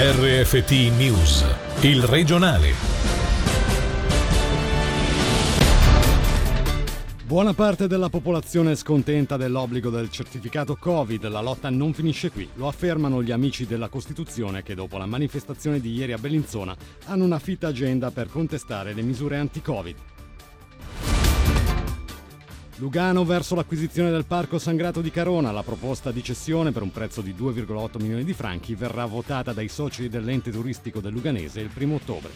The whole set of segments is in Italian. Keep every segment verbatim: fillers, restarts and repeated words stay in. R F T News, Il Regionale. Buona parte della popolazione è scontenta dell'obbligo del certificato Covid. La lotta non finisce qui, lo affermano gli amici della Costituzione che dopo la manifestazione di ieri a Bellinzona hanno una fitta agenda per contestare le misure anti-Covid. Lugano verso l'acquisizione del Parco San Grato di Carona. La proposta di cessione per un prezzo di due virgola otto milioni di franchi verrà votata dai soci dell'ente turistico del Luganese il primo ottobre.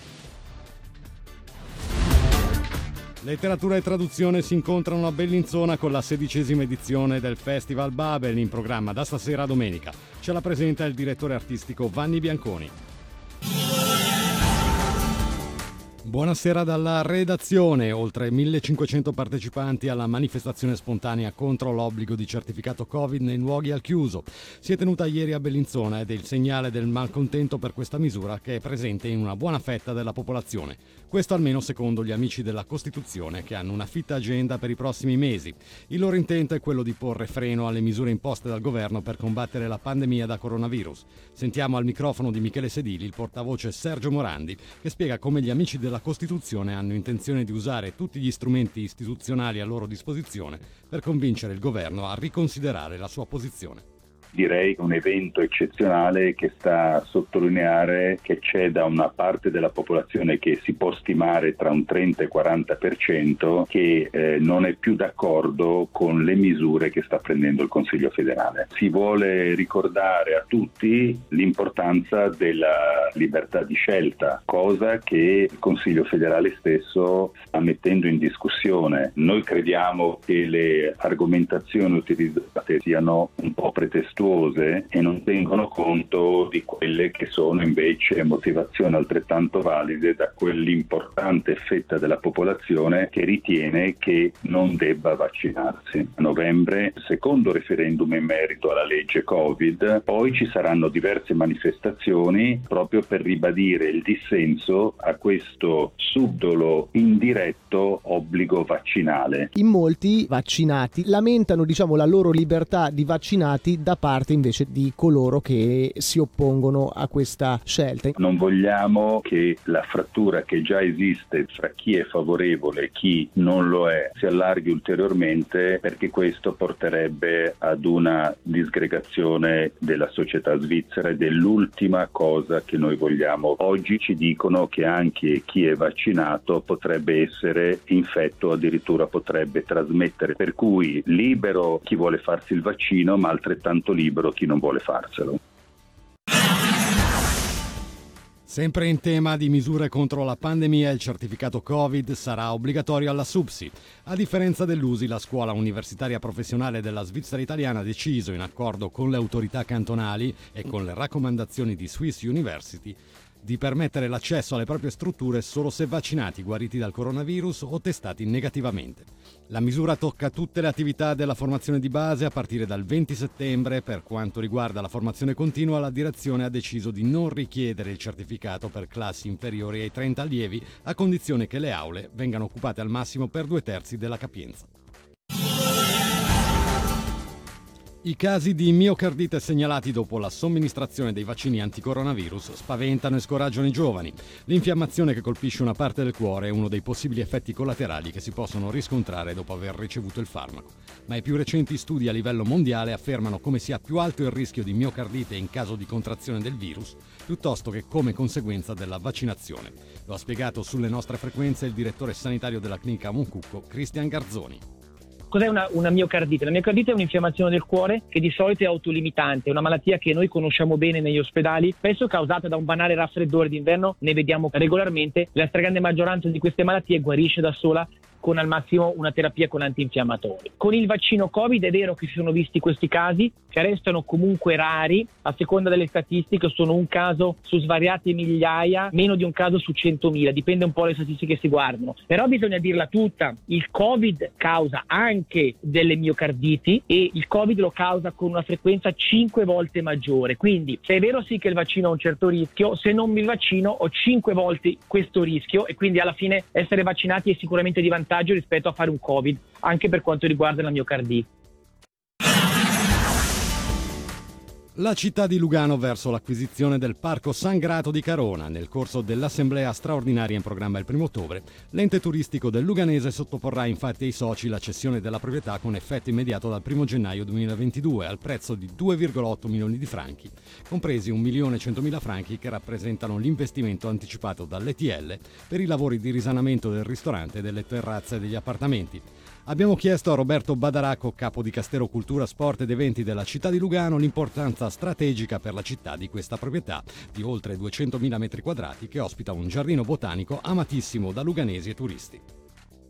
Letteratura e traduzione si incontrano a Bellinzona con la sedicesima edizione del Festival Babel, in programma da stasera a domenica. Ce la presenta il direttore artistico Vanni Bianconi. Buonasera dalla redazione. Oltre millecinquecento partecipanti alla manifestazione spontanea contro l'obbligo di certificato Covid nei luoghi al chiuso. Si è tenuta ieri a Bellinzona ed è il segnale del malcontento per questa misura che è presente in una buona fetta della popolazione. Questo almeno secondo gli amici della Costituzione che hanno una fitta agenda per i prossimi mesi. Il loro intento è quello di porre freno alle misure imposte dal governo per combattere la pandemia da coronavirus. Sentiamo al microfono di Michele Sedili il portavoce Sergio Morandi che spiega come gli amici della La Costituzione hanno intenzione di usare tutti gli strumenti istituzionali a loro disposizione per convincere il governo a riconsiderare la sua posizione. Direi un evento eccezionale che sta a sottolineare che c'è da una parte della popolazione che si può stimare tra un trenta e quaranta per cento che eh, non è più d'accordo con le misure che sta prendendo il Consiglio federale. Si vuole ricordare a tutti l'importanza della libertà di scelta, cosa che il Consiglio federale stesso sta mettendo in discussione. Noi crediamo che le argomentazioni utilizzate siano un po' pretestuose e non tengono conto di quelle che sono invece motivazioni altrettanto valide da quell'importante fetta della popolazione che ritiene che non debba vaccinarsi. A novembre, secondo referendum in merito alla legge Covid, poi ci saranno diverse manifestazioni proprio per ribadire il dissenso a questo subdolo indiretto obbligo vaccinale. In molti vaccinati lamentano, diciamo, la loro libertà di vaccinati da parte parte invece di coloro che si oppongono a questa scelta. Non vogliamo che la frattura che già esiste fra chi è favorevole e chi non lo è si allarghi ulteriormente, perché questo porterebbe ad una disgregazione della società svizzera ed è l'ultima cosa che noi vogliamo. Oggi ci dicono che anche chi è vaccinato potrebbe essere infetto, addirittura potrebbe trasmettere, per cui libero chi vuole farsi il vaccino, ma altrettanto libero chi non vuole farselo. Sempre in tema di misure contro la pandemia, il certificato Covid sarà obbligatorio alla SUPSI. A differenza dell'U S I, la scuola universitaria professionale della Svizzera italiana ha deciso, in accordo con le autorità cantonali e con le raccomandazioni di Swiss University, di permettere l'accesso alle proprie strutture solo se vaccinati, guariti dal coronavirus o testati negativamente. La misura tocca tutte le attività della formazione di base a partire dal venti settembre. Per quanto riguarda la formazione continua, la direzione ha deciso di non richiedere il certificato per classi inferiori ai trenta allievi, a condizione che le aule vengano occupate al massimo per due terzi della capienza. I casi di miocardite segnalati dopo la somministrazione dei vaccini anticoronavirus spaventano e scoraggiano i giovani. L'infiammazione che colpisce una parte del cuore è uno dei possibili effetti collaterali che si possono riscontrare dopo aver ricevuto il farmaco. Ma i più recenti studi a livello mondiale affermano come sia più alto il rischio di miocardite in caso di contrazione del virus piuttosto che come conseguenza della vaccinazione. Lo ha spiegato sulle nostre frequenze il direttore sanitario della clinica Moncucco, Cristian Garzoni. Cos'è una, una miocardite? La miocardite è un'infiammazione del cuore che di solito è autolimitante, è una malattia che noi conosciamo bene negli ospedali, spesso causata da un banale raffreddore d'inverno, ne vediamo regolarmente, la stragrande maggioranza di queste malattie guarisce da sola con al massimo una terapia con antinfiammatori. Con il vaccino Covid è vero che si sono visti questi casi, che restano comunque rari, a seconda delle statistiche sono un caso su svariate migliaia, meno di un caso su centomila, dipende un po' dalle statistiche che si guardano. Però bisogna dirla tutta, il Covid causa anche delle miocarditi e il Covid lo causa con una frequenza cinque volte maggiore, quindi se è vero sì che il vaccino ha un certo rischio, se non mi vaccino ho cinque volte questo rischio e quindi alla fine essere vaccinati è sicuramente di vantaggio rispetto a fare un Covid, anche per quanto riguarda la miocardite. La città di Lugano verso l'acquisizione del Parco San Grato di Carona. Nel corso dell'assemblea straordinaria in programma il primo ottobre, l'ente turistico del Luganese sottoporrà infatti ai soci la cessione della proprietà con effetto immediato dal primo gennaio duemilaventidue al prezzo di due virgola otto milioni di franchi, compresi un milione e centomila franchi che rappresentano l'investimento anticipato dall'E T L per i lavori di risanamento del ristorante e delle terrazze degli appartamenti. Abbiamo chiesto a Roberto Badaracco, capo di Castero Cultura, Sport ed Eventi della città di Lugano, l'importanza strategica per la città di questa proprietà di oltre duecentomila metri quadrati che ospita un giardino botanico amatissimo da luganesi e turisti.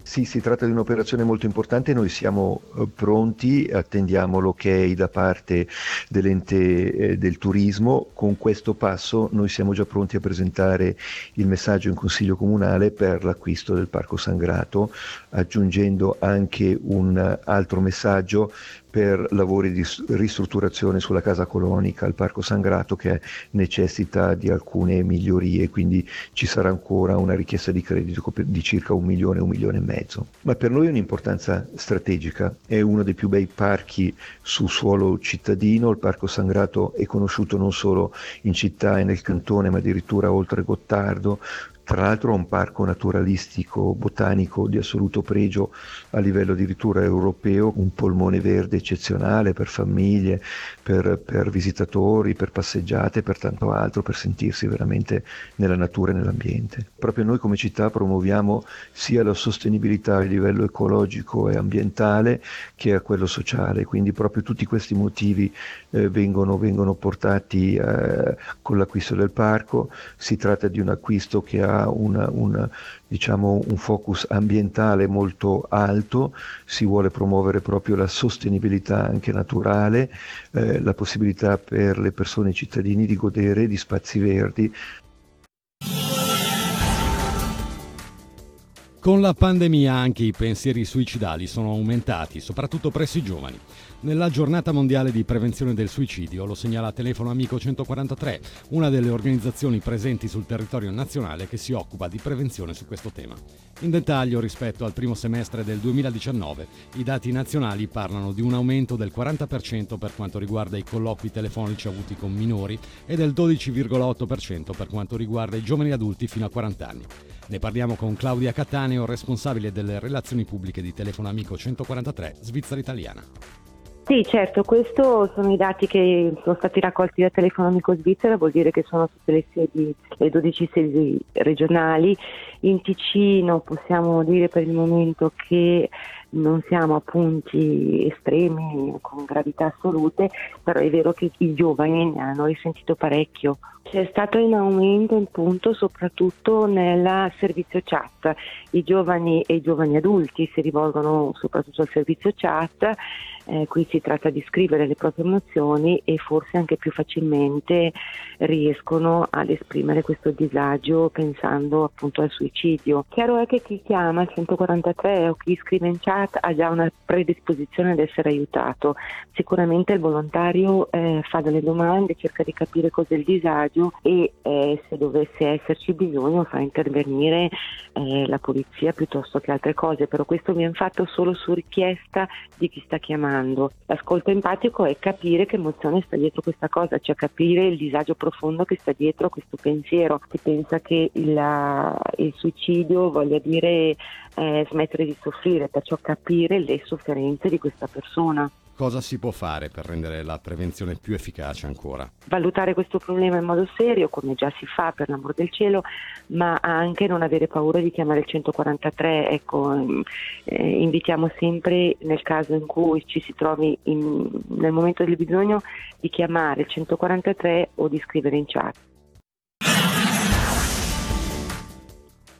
Sì, si tratta di un'operazione molto importante, noi siamo pronti, attendiamo l'ok da parte dell'ente del turismo. Con questo passo noi siamo già pronti a presentare il messaggio in Consiglio Comunale per l'acquisto del Parco San Grato, aggiungendo anche un altro messaggio per lavori di ristrutturazione sulla casa colonica al Parco San Grato, che necessita di alcune migliorie, quindi ci sarà ancora una richiesta di credito di circa un milione, un milione e mezzo. Ma per noi è un'importanza strategica, è uno dei più bei parchi su suolo cittadino. Il Parco San Grato è conosciuto non solo in città e nel cantone, ma addirittura oltre Gottardo. Tra l'altro è un parco naturalistico, botanico di assoluto pregio a livello addirittura europeo, un polmone verde eccezionale per famiglie, per, per visitatori, per passeggiate, per tanto altro, per sentirsi veramente nella natura e nell'ambiente. Proprio noi come città promuoviamo sia la sostenibilità a livello ecologico e ambientale che a quello sociale, quindi proprio tutti questi motivi eh, vengono, vengono portati eh, con l'acquisto del parco. Si tratta di un acquisto che ha Una, una, diciamo un focus ambientale molto alto, si vuole promuovere proprio la sostenibilità anche naturale, eh, la possibilità per le persone e i cittadini di godere di spazi verdi. Con la pandemia anche i pensieri suicidali sono aumentati, soprattutto presso i giovani. Nella giornata mondiale di prevenzione del suicidio, lo segnala Telefono Amico centoquarantatré, una delle organizzazioni presenti sul territorio nazionale che si occupa di prevenzione su questo tema. In dettaglio, rispetto al primo semestre del duemiladiciannove, i dati nazionali parlano di un aumento del quaranta per cento per quanto riguarda i colloqui telefonici avuti con minori e del dodici virgola otto per cento per quanto riguarda i giovani adulti fino a quaranta anni. Ne parliamo con Claudia Cattaneo, responsabile delle relazioni pubbliche di Telefono Amico centoquarantatré Svizzera Italiana. Sì, certo, questi sono i dati che sono stati raccolti da Telefono Amico Svizzera, vuol dire che sono tutte le sedi, le dodici sedi regionali. In Ticino possiamo dire per il momento che non siamo a punti estremi con gravità assolute, però è vero che i giovani ne hanno risentito parecchio. C'è stato in aumento un punto soprattutto nel servizio chat, i giovani e i giovani adulti si rivolgono soprattutto al servizio chat, eh, qui si tratta di scrivere le proprie emozioni e forse anche più facilmente riescono ad esprimere questo disagio pensando appunto al suicidio. Chiaro è che chi chiama il centoquarantatré o chi scrive in chat ha già una predisposizione ad essere aiutato, sicuramente il volontario eh, fa delle domande, cerca di capire cos'è il disagio e eh, se dovesse esserci bisogno fa intervenire eh, la polizia piuttosto che altre cose, però questo viene fatto solo su richiesta di chi sta chiamando. L'ascolto empatico è capire che emozione sta dietro questa cosa, cioè capire il disagio profondo che sta dietro questo pensiero. Si pensa che la, il suicidio voglia dire eh, smettere di soffrire, perciò capire le sofferenze di questa persona. Cosa si può fare per rendere la prevenzione più efficace ancora? Valutare questo problema in modo serio, come già si fa per l'amor del cielo, ma anche non avere paura di chiamare il centoquarantatré. Ecco, eh, invitiamo sempre, nel caso in cui ci si trovi in, nel momento del bisogno, di chiamare il centoquarantatré o di scrivere in chat.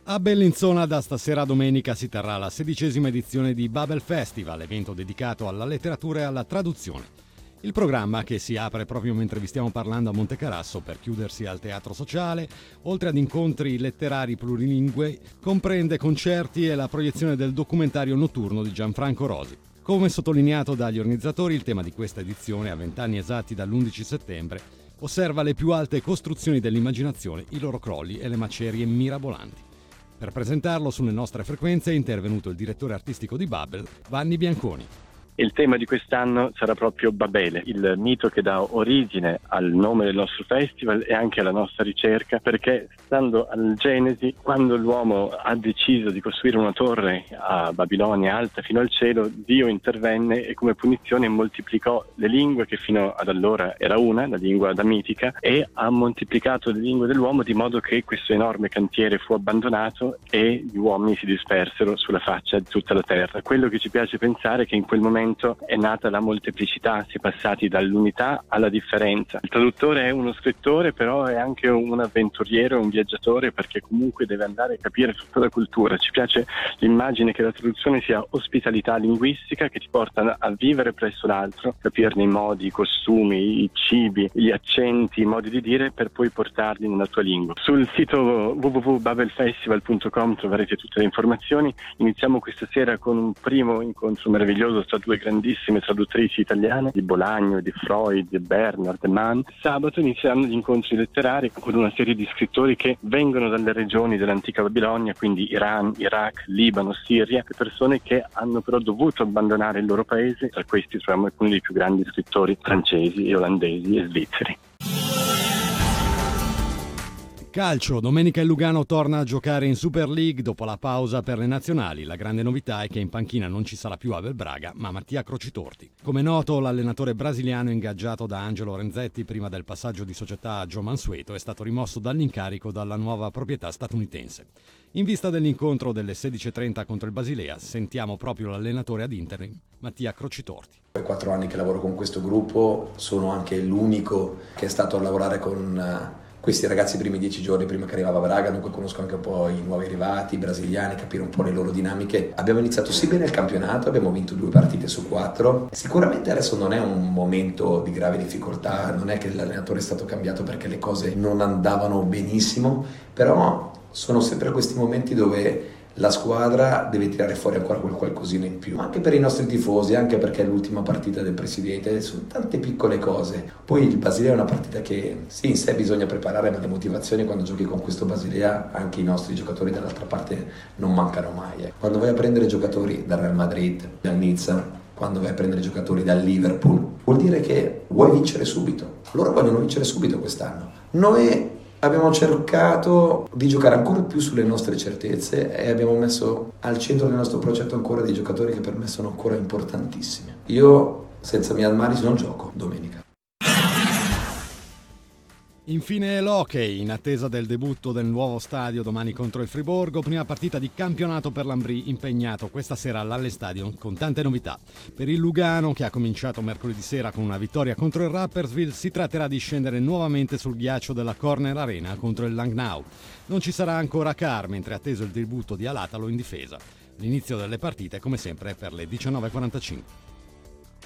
A Bellinzona da stasera a domenica si terrà la sedicesima edizione di Babel Festival, evento dedicato alla letteratura e alla traduzione. Il programma, che si apre proprio mentre vi stiamo parlando a Monte Carasso per chiudersi al Teatro Sociale, oltre ad incontri letterari plurilingue, comprende concerti e la proiezione del documentario notturno di Gianfranco Rosi. Come sottolineato dagli organizzatori, il tema di questa edizione, a vent'anni esatti dall'undici settembre, osserva le più alte costruzioni dell'immaginazione, i loro crolli e le macerie mirabolanti. Per presentarlo sulle nostre frequenze è intervenuto il direttore artistico di Babel, Vanni Bianconi. E il tema di quest'anno sarà proprio Babele, il mito che dà origine al nome del nostro festival e anche alla nostra ricerca, perché stando al Genesi, quando l'uomo ha deciso di costruire una torre a Babilonia alta fino al cielo, Dio intervenne e come punizione moltiplicò le lingue, che fino ad allora era una, la lingua adamitica, e ha moltiplicato le lingue dell'uomo, di modo che questo enorme cantiere fu abbandonato e gli uomini si dispersero sulla faccia di tutta la terra. Quello che ci piace pensare è che in quel momento è nata la molteplicità, si è passati dall'unità alla differenza. Il traduttore è uno scrittore, però è anche un avventuriero, un viaggiatore, perché comunque deve andare a capire tutta la cultura. Ci piace l'immagine che la traduzione sia ospitalità linguistica che ti porta a vivere presso l'altro, capirne i modi, i costumi, i cibi, gli accenti, i modi di dire, per poi portarli nella tua lingua. Sul sito w w w punto babel festival punto com troverete tutte le informazioni. Iniziamo questa sera con un primo incontro meraviglioso tra due grandissime traduttrici italiane, di Bolagno, di Freud, di Bernard, di Mann. Sabato inizieranno gli incontri letterari con una serie di scrittori che vengono dalle regioni dell'antica Babilonia, quindi Iran, Iraq, Libano, Siria, persone che hanno però dovuto abbandonare il loro paese. Tra questi troviamo alcuni dei più grandi scrittori francesi, e olandesi e svizzeri. Calcio, domenica il Lugano torna a giocare in Super League dopo la pausa per le nazionali. La grande novità è che in panchina non ci sarà più Abel Braga, ma Mattia Croci-Torti. Come noto, l'allenatore brasiliano ingaggiato da Angelo Renzetti prima del passaggio di società a Joe Mansueto è stato rimosso dall'incarico dalla nuova proprietà statunitense. In vista dell'incontro delle sedici e trenta contro il Basilea, sentiamo proprio l'allenatore ad interim, Mattia Croci-Torti. Per quattro anni che lavoro con questo gruppo, sono anche l'unico che è stato a lavorare con questi ragazzi i primi dieci giorni prima che arrivava Braga, dunque conosco anche un po' i nuovi arrivati, i brasiliani, capire un po' le loro dinamiche. Abbiamo iniziato sì bene il campionato, abbiamo vinto due partite su quattro. Sicuramente adesso non è un momento di grave difficoltà, non è che l'allenatore è stato cambiato perché le cose non andavano benissimo, però sono sempre questi momenti dove la squadra deve tirare fuori ancora quel qualcosina in più, anche per i nostri tifosi, anche perché è l'ultima partita del presidente. Sono tante piccole cose. Poi il Basilea è una partita che sì, in sé bisogna preparare, ma le motivazioni quando giochi con questo Basilea, anche i nostri giocatori dall'altra parte, non mancano mai. eh. Quando vai a prendere giocatori dal Real Madrid, dal Nizza, quando vai a prendere giocatori dal Liverpool, vuol dire che vuoi vincere subito. Loro vogliono vincere subito quest'anno. Noi abbiamo cercato di giocare ancora più sulle nostre certezze e abbiamo messo al centro del nostro progetto ancora dei giocatori che per me sono ancora importantissimi. Io senza Milan Maris non gioco domenica. Infine l'hockey, in attesa del debutto del nuovo stadio domani contro il Friburgo, prima partita di campionato per l'Ambrì, impegnato questa sera all'Halle Stadion con tante novità. Per il Lugano, che ha cominciato mercoledì sera con una vittoria contro il Rappersville, si tratterà di scendere nuovamente sul ghiaccio della Corner Arena contro il Langnau. Non ci sarà ancora Car, mentre è atteso il debutto di Alatalo in difesa. L'inizio delle partite, come sempre, è per le diciannove e quarantacinque.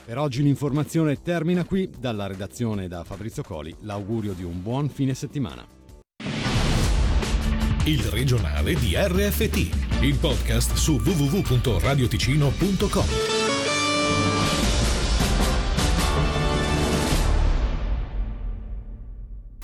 Per oggi l'informazione termina qui. Dalla redazione e da Fabrizio Coli, l'augurio di un buon fine settimana. Il regionale di R F T, il podcast su w w w punto radio ticino punto com.